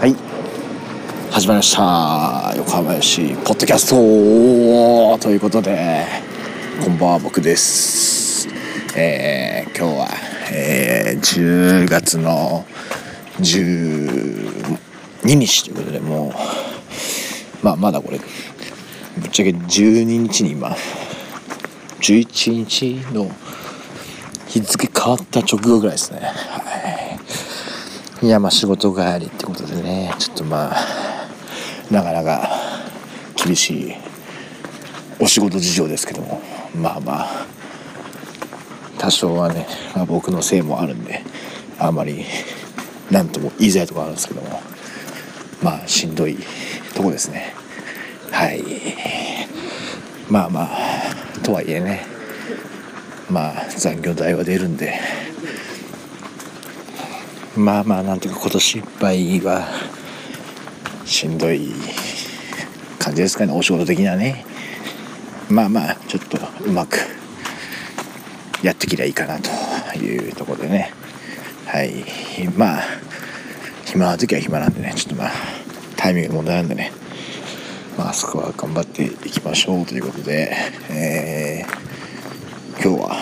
はい、始まりました横浜FCポッドキャストということで、こんばんは、僕です。今日は、10月の12日ということで、もう、まだこれぶっちゃけ12日に今11日の日付変わった直後ぐらいですね。いや、仕事帰りってことでね、ちょっとなかなか厳しいお仕事事情ですけども、多少はね、僕のせいもあるんで、あんまりなんとも言いづらいところあるんですけども、しんどいとこですね。はい。とはいえね、残業代は出るんで、なんていうか、今年いっぱいはしんどい感じですかね、お仕事的にはね。ちょっとうまくやってきりゃいいかなというところでね。はい。暇な時は暇なんでね、ちょっとタイミング問題なんでね、そこは頑張っていきましょうということで、今日は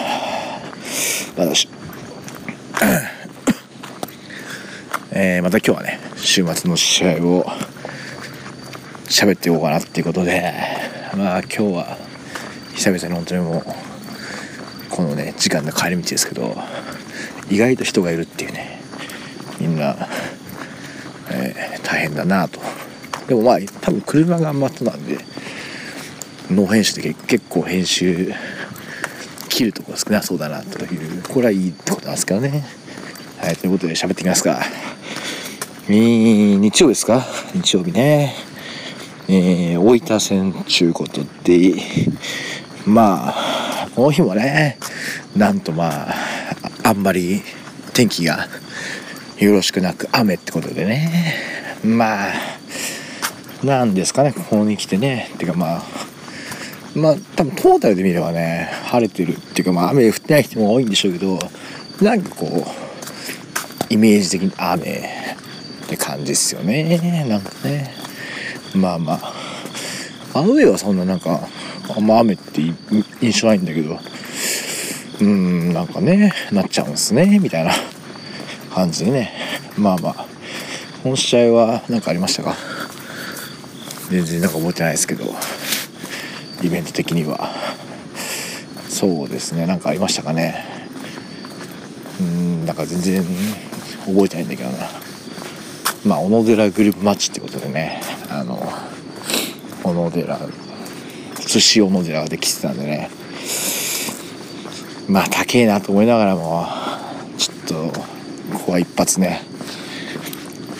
私また今日はね、週末の試合を喋っていこうかなっていうことで、今日は久々に本当にもうこのね、時間の帰り道ですけど、意外と人がいるっていうね、みんな、大変だなと。でも多分車が待ってたんで、ノー編集で結構編集切るところ少なそうだなという、これはいいってことなんですけどね。はい、ということで喋っていきますか。日曜ですか、日曜日ね、大分戦ということで、この日もね、なんとあんまり天気がよろしくなく雨ってことでね、なんですかね、ここに来てね、ってか多分トータルで見ればね、晴れてるっていうか、雨降ってない人も多いんでしょうけど、なんかこうイメージ的に雨って感じですよね。なんかね、アウェイはそんなあんま雨って印象ないんだけど、なっちゃうんですねみたいな感じでね。この試合は何かありましたか？全然覚えてないですけど、イベント的にはそうですね、何かありましたかね。全然覚えてないんだけどな。小野寺グループマッチってことでね、小野寺寿司小野寺ができてたんでね、高えなと思いながらも、ちょっとここは一発ね、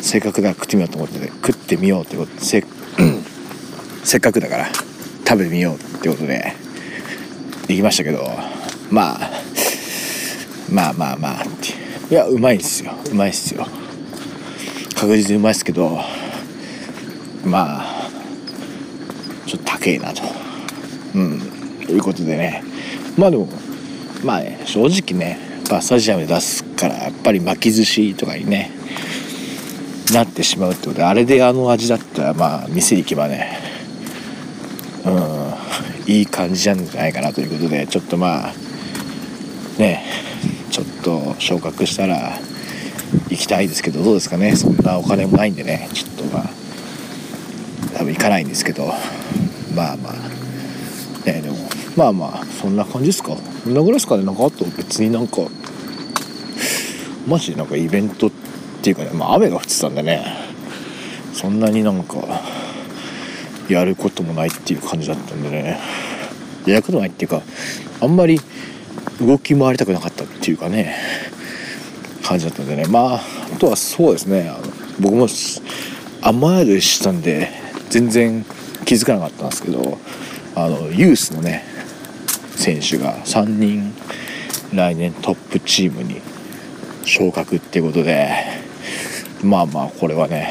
せっかくだから食ってみようと思って、ね、食ってみようってことで、せっかくだから食べてみようってことでできましたけど、いや、うまいっすよ、確実にうまいですけど、ちょっと高いなと、ということでね。でも正直ね、スタジアムで出すから、やっぱり巻き寿司とかにねなってしまうってことで、あれであの味だったら、店に行けばね、いい感じなんじゃないかなということで、ちょっとね、ちょっと昇格したら行きたいですけど、どうですかね。そんなお金もないんでね、ちょっと多分行かないんですけど、ね、でもそんな感じですか。そんなぐらいですかね。あと別にマジでイベントっていうかね、雨が降ってたんでね、そんなにやることもないっていう感じだったんでね、やることないっていうか、あんまり動き回りたくなかったっていうかね、感じだったんでね。あとはそうですね、僕も雨宿りしてたんで全然気づかなかったんですけど、ユースのね選手が3人来年トップチームに昇格っていうことで、これはね、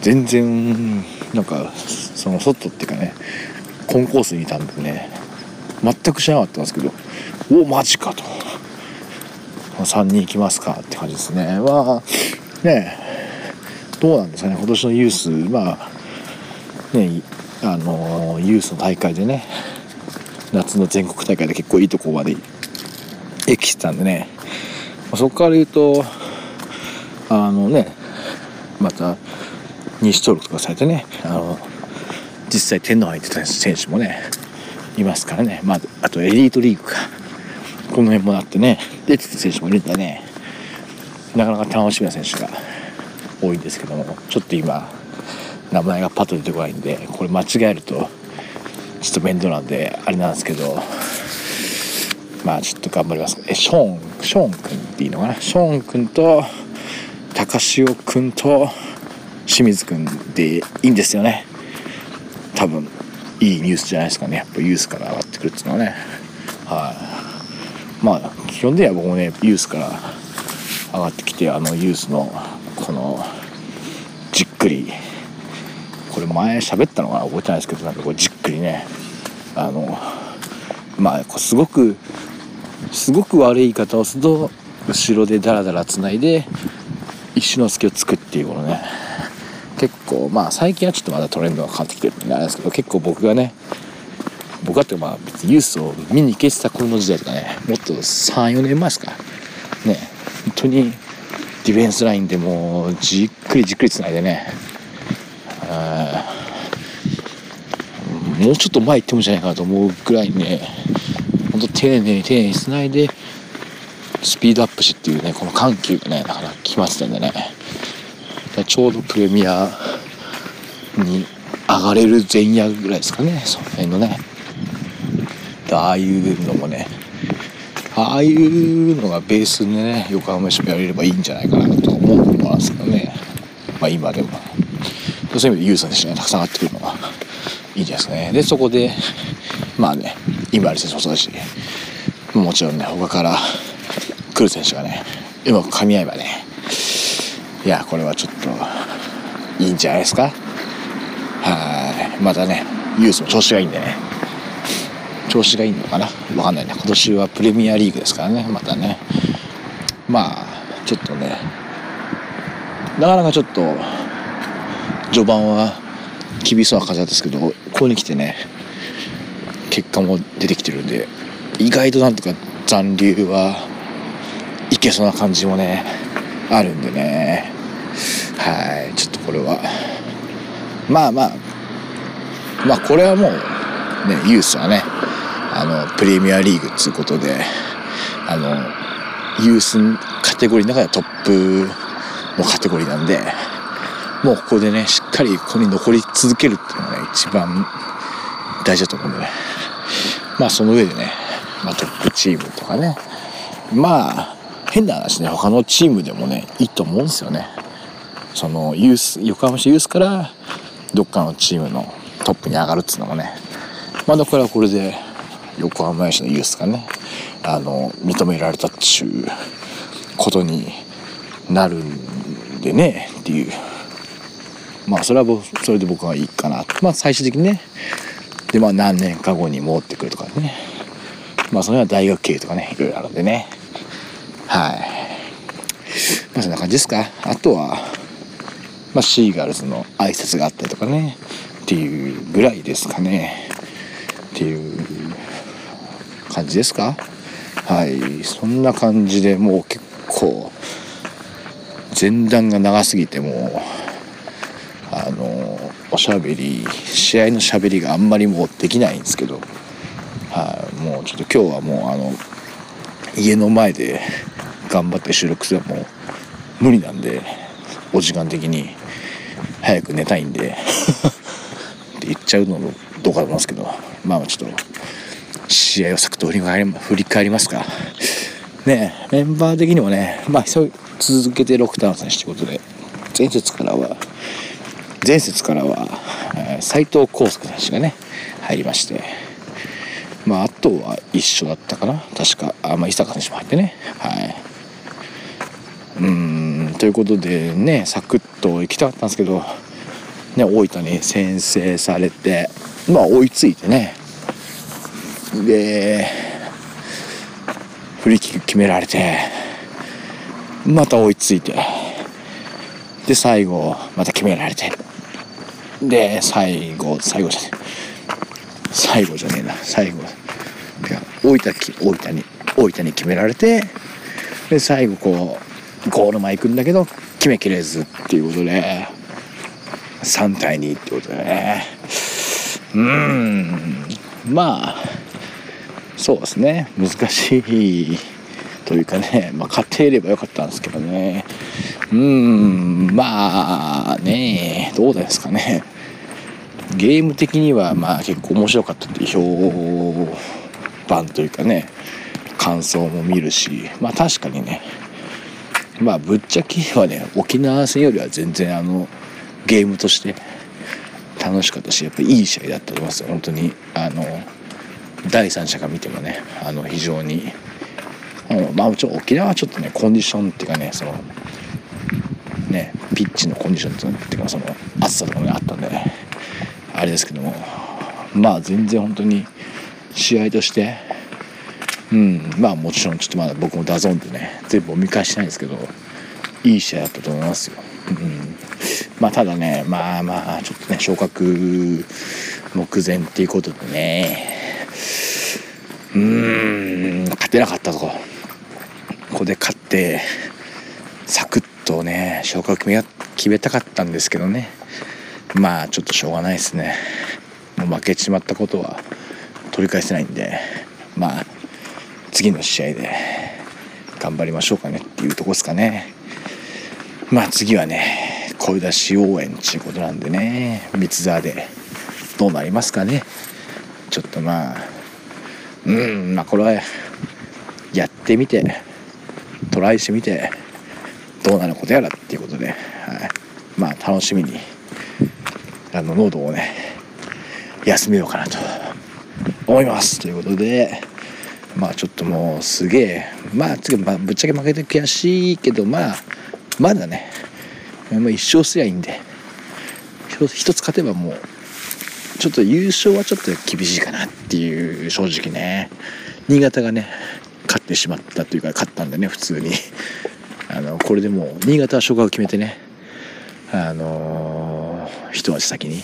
全然その外っていうかね、コンコースにいたんでね、全く知らなかったんですけど、マジかと、3人行きますかって感じですね。ね、どうなんですかね、今年のユース、まあね、ユースの大会でね、夏の全国大会で結構いいとこまで行きてたんでね、そこから言うとね、また西登録とかされてね、実際天皇入ってた選手もねいますからね、まあ、あとエリートリーグか、この辺もなってね出てた選手もいるんでね、なかなか楽しみな選手が多いんですけども、ちょっと今名前がパッと出てこないんで、これ間違えるとちょっと面倒なんであれなんですけど、まあちょっと頑張ります。ショーン君っていいのかな、ショーン君と高潮君と清水君でいいんですよね、多分いいニュースじゃないですかね、やっぱユースから上がってくるっていうのはね。はい、まあ基本的には僕もねユースから上がってきて、ユースのこのじっくり、これ前喋ったのかな覚えてないですけど、なんかこうじっくりね、まあすごく悪い言い方をすると後ろでダラダラつないで一之輔をつくっていうものね、結構まあ最近はちょっとまだトレンドが変わってきてるんであれですけど、結構僕はってまあ別にユースを見に行けてた頃の時代とかね、もっと 3,4 年前ですかね、本当にディフェンスラインでもじっくりじっくりつないでね、もうちょっと前行ってもじゃないかなと思うくらいね、ほんと丁寧につないでスピードアップしっていうね、この緩急がねなかなか来ましたんでね、ちょうどプレミアに上がれる前夜ぐらいですかね、その辺のね、ああいうのもね、ああいうのがベースでね横浜市もやれればいいんじゃないかなと思うのなんですけどね、まあ今でもそういう意味でユースの選手がたくさん上がってくるのがいいんじゃないですかね。でそこでまあね、今ある選手もそうだし、もちろんね他から来る選手がねうまくかみ合えばね、いやこれはちょっといいんじゃないですか。はい、またねユースも調子がいいんでね、調子がいいのかな分かんないね、今年はプレミアリーグですからね、またね、まあちょっとねなかなかちょっと序盤は厳しそうな感じだったんですけど、ここに来てね結果も出てきてるんで、意外となんとか残留はいけそうな感じもねあるんでね、はい、ちょっとこれはまあこれはもうねユースはねプレミアリーグっていうことでユースカテゴリーの中ではトップのカテゴリーなんで、もうここでねしっかりここに残り続けるっていうのが、ね、一番大事だと思うんでね、まあその上でね、まあ、トップチームとかね、まあ変な話ね他のチームでもねいいと思うんですよね、そのユース横浜市ユースからどっかのチームのトップに上がるっていうのもね、まだこれはこれで横浜市のユースがね認められたっちゅうことになるんでねっていう、まあそれはそれで僕はいいかなと、まあ最終的にねでまあ何年か後に戻ってくるとかね、まあそれは大学経営とかねいろいろあるんでね、はい、まあそんな感じですか。あとは、まあ、シーガルズの挨拶があったりとかねっていうぐらいですかねっていう感じですか。はい、そんな感じでもう結構前段が長すぎて、もうおしゃべり試合のしゃべりがあんまりもうできないんですけど、はい、もうちょっと今日はもう家の前で頑張って収録するのも無理なんで、お時間的に早く寝たいんでって言っちゃうのもどうかと思いますけど、まあちょっと試合をサクッと振り返りますかね。メンバー的にもね、まあ続けて6ターン選手ということで、前節からは斉藤康介選手がね入りまして、まああとは一緒だったかな確か、伊坂選手も入ってね、はい、ということでねサクッと行きたかったんですけど、ね、大分に先制されて、まあ追いついてね、でフリーキック決められてまた追いついて、で最後また決められて、で大分に決められて、で最後こうゴール前行くんだけど決めきれずっていうことで3対2ってことでね、まあそうですね、難しいというかね、まあ、勝っていればよかったんですけどね、まあね、どうですかね、ゲーム的にはまあ結構面白かったという評判というかね、感想も見るし、まあ確かにね、まあぶっちゃけはね、沖縄戦よりは全然ゲームとして楽しかったし、やっぱりいい試合だったと思います。本当に第三者が見てもね、非常にまあもちろん沖縄はちょっとねコンディションっていうかね、そのねピッチのコンディションっていうかその暑さとかも、ね、あったんで、ね、あれですけども、まあ全然本当に試合としてまあもちろんちょっとまだ僕もダゾーンでね全部見返してないんですけど、いい試合だったと思いますよ。まあただね、まあちょっとね昇格目前っていうことでね、勝てなかったと、ここで勝ってサクッとね昇格決めたかったんですけどね、まあちょっとしょうがないですね。もう負けちまったことは取り返せないんで、まあ次の試合で頑張りましょうかねっていうとこですかね。まあ次はね声出し応援っていうことなんでね、三沢でどうなりますかね。ちょっとまあまあこれはやってみてトライしてみてどうなることやらっていうことで、まあ楽しみに喉をね休めようかなと思いますということで、まあちょっともうすげえ、まあぶっちゃけ負けて悔しいけど、まあまだねもう一勝すりゃいいんで、一つ勝てばもうちょっと優勝はちょっと厳しいかなっていう、正直ね新潟がね勝ってしまったというか勝ったんでね、普通にこれでもう新潟は昇格を決めてね、一足先に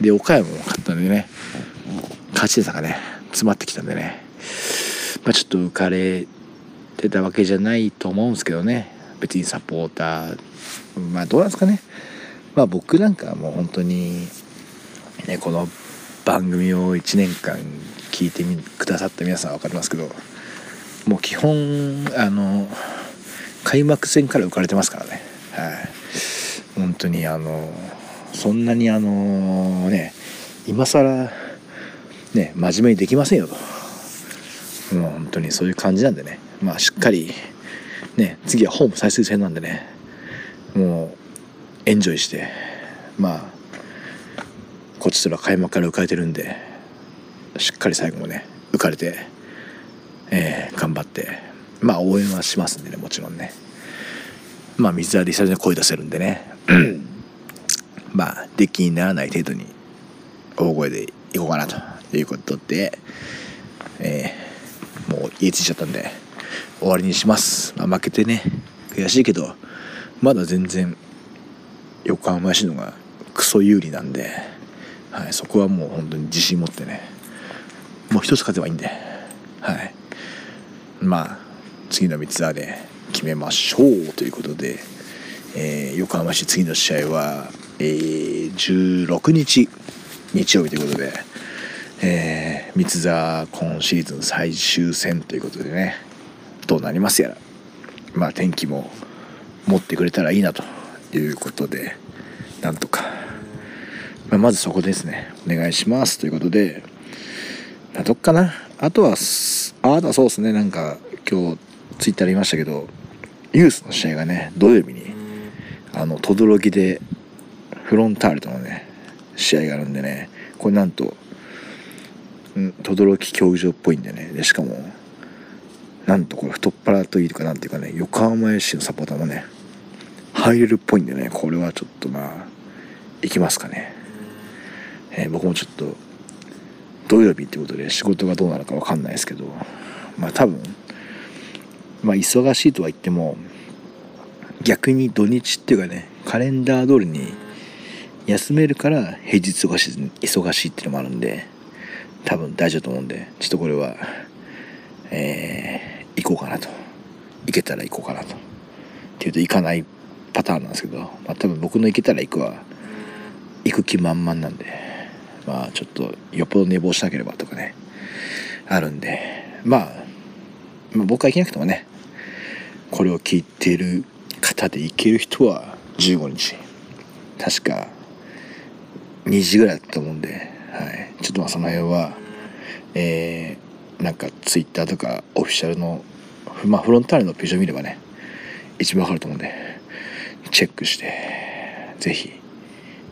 で岡山も勝ったんでね、勝ち点差がね詰まってきたんでね、まあ、ちょっと浮かれてたわけじゃないと思うんですけどね、別にサポーターまあどうなんですかね、まあ僕なんかはもう本当にね、この番組を1年間聞いてくださった皆さんは分かりますけど、もう基本開幕戦から浮かれてますからね、本当にそんなにね今更ね真面目にできませんよと、もう本当にそういう感じなんでね、まあしっかりね次はホーム最終戦なんでね、もうエンジョイして、まあこっちとら開幕から浮かれてるんで、しっかり最後もね浮かれて、頑張って、まあ応援はしますんでね、もちろんね、まあ水は久々に声出せるんでねまあデッキにならない程度に大声でいこうかなということで、もう言いついちゃったんで終わりにします。まあ、負けてね悔しいけど、まだ全然横浜やしのがクソ有利なんで、そこはもう本当に自信持ってね、もう一つ勝てばいいんで、まあ次の三つあれ決めましょうということで、横浜市次の試合は、16日日曜日ということで、三つ沢今シーズン最終戦ということでね、どうなりますやら、まあ天気も持ってくれたらいいなということで、なんとかまずそこですね、お願いしますということで、どっかなあとは、そうですね、なんか今日ツイッターで言いましたけど、ユースの試合がね土曜日に轟でフロンターレとのね試合があるんでね、これなんと轟競技場っぽいんでね、でしかもなんとこれ太っ腹というかなんていうかね、横浜FCのサポーターもね入れるっぽいんでね、これはちょっとまあ行きますかね。僕もちょっと土曜日ってことで仕事がどうなるか分かんないですけど、まあ多分まあ忙しいとは言っても、逆に土日っていうかね、カレンダー通りに休めるから平日忙しいっていうのもあるんで、多分大丈夫と思うんで、ちょっとこれは行こうかなと、行けたら行こうかなとっていうと行かないパターンなんですけど、まあ多分僕の行けたら行くは行く気満々なんで、まあちょっとよっぽど寝坊しなければとかねあるんで、まあ僕は行けなくてもね、これを聞いている方で行ける人は15日確か2時ぐらいだったと思うんで、はい、ちょっとまあその辺は、なんかツイッターとかオフィシャルの、まあ、フロンターレのページを見ればね一番わかると思うんで、チェックしてぜひ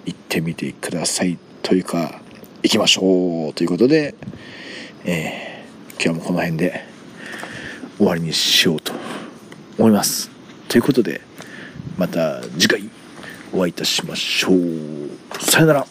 行ってみてくださいというか、行きましょうということで、今日もこの辺で終わりにしようと思います。ということでまた次回お会いいたしましょう。さよなら。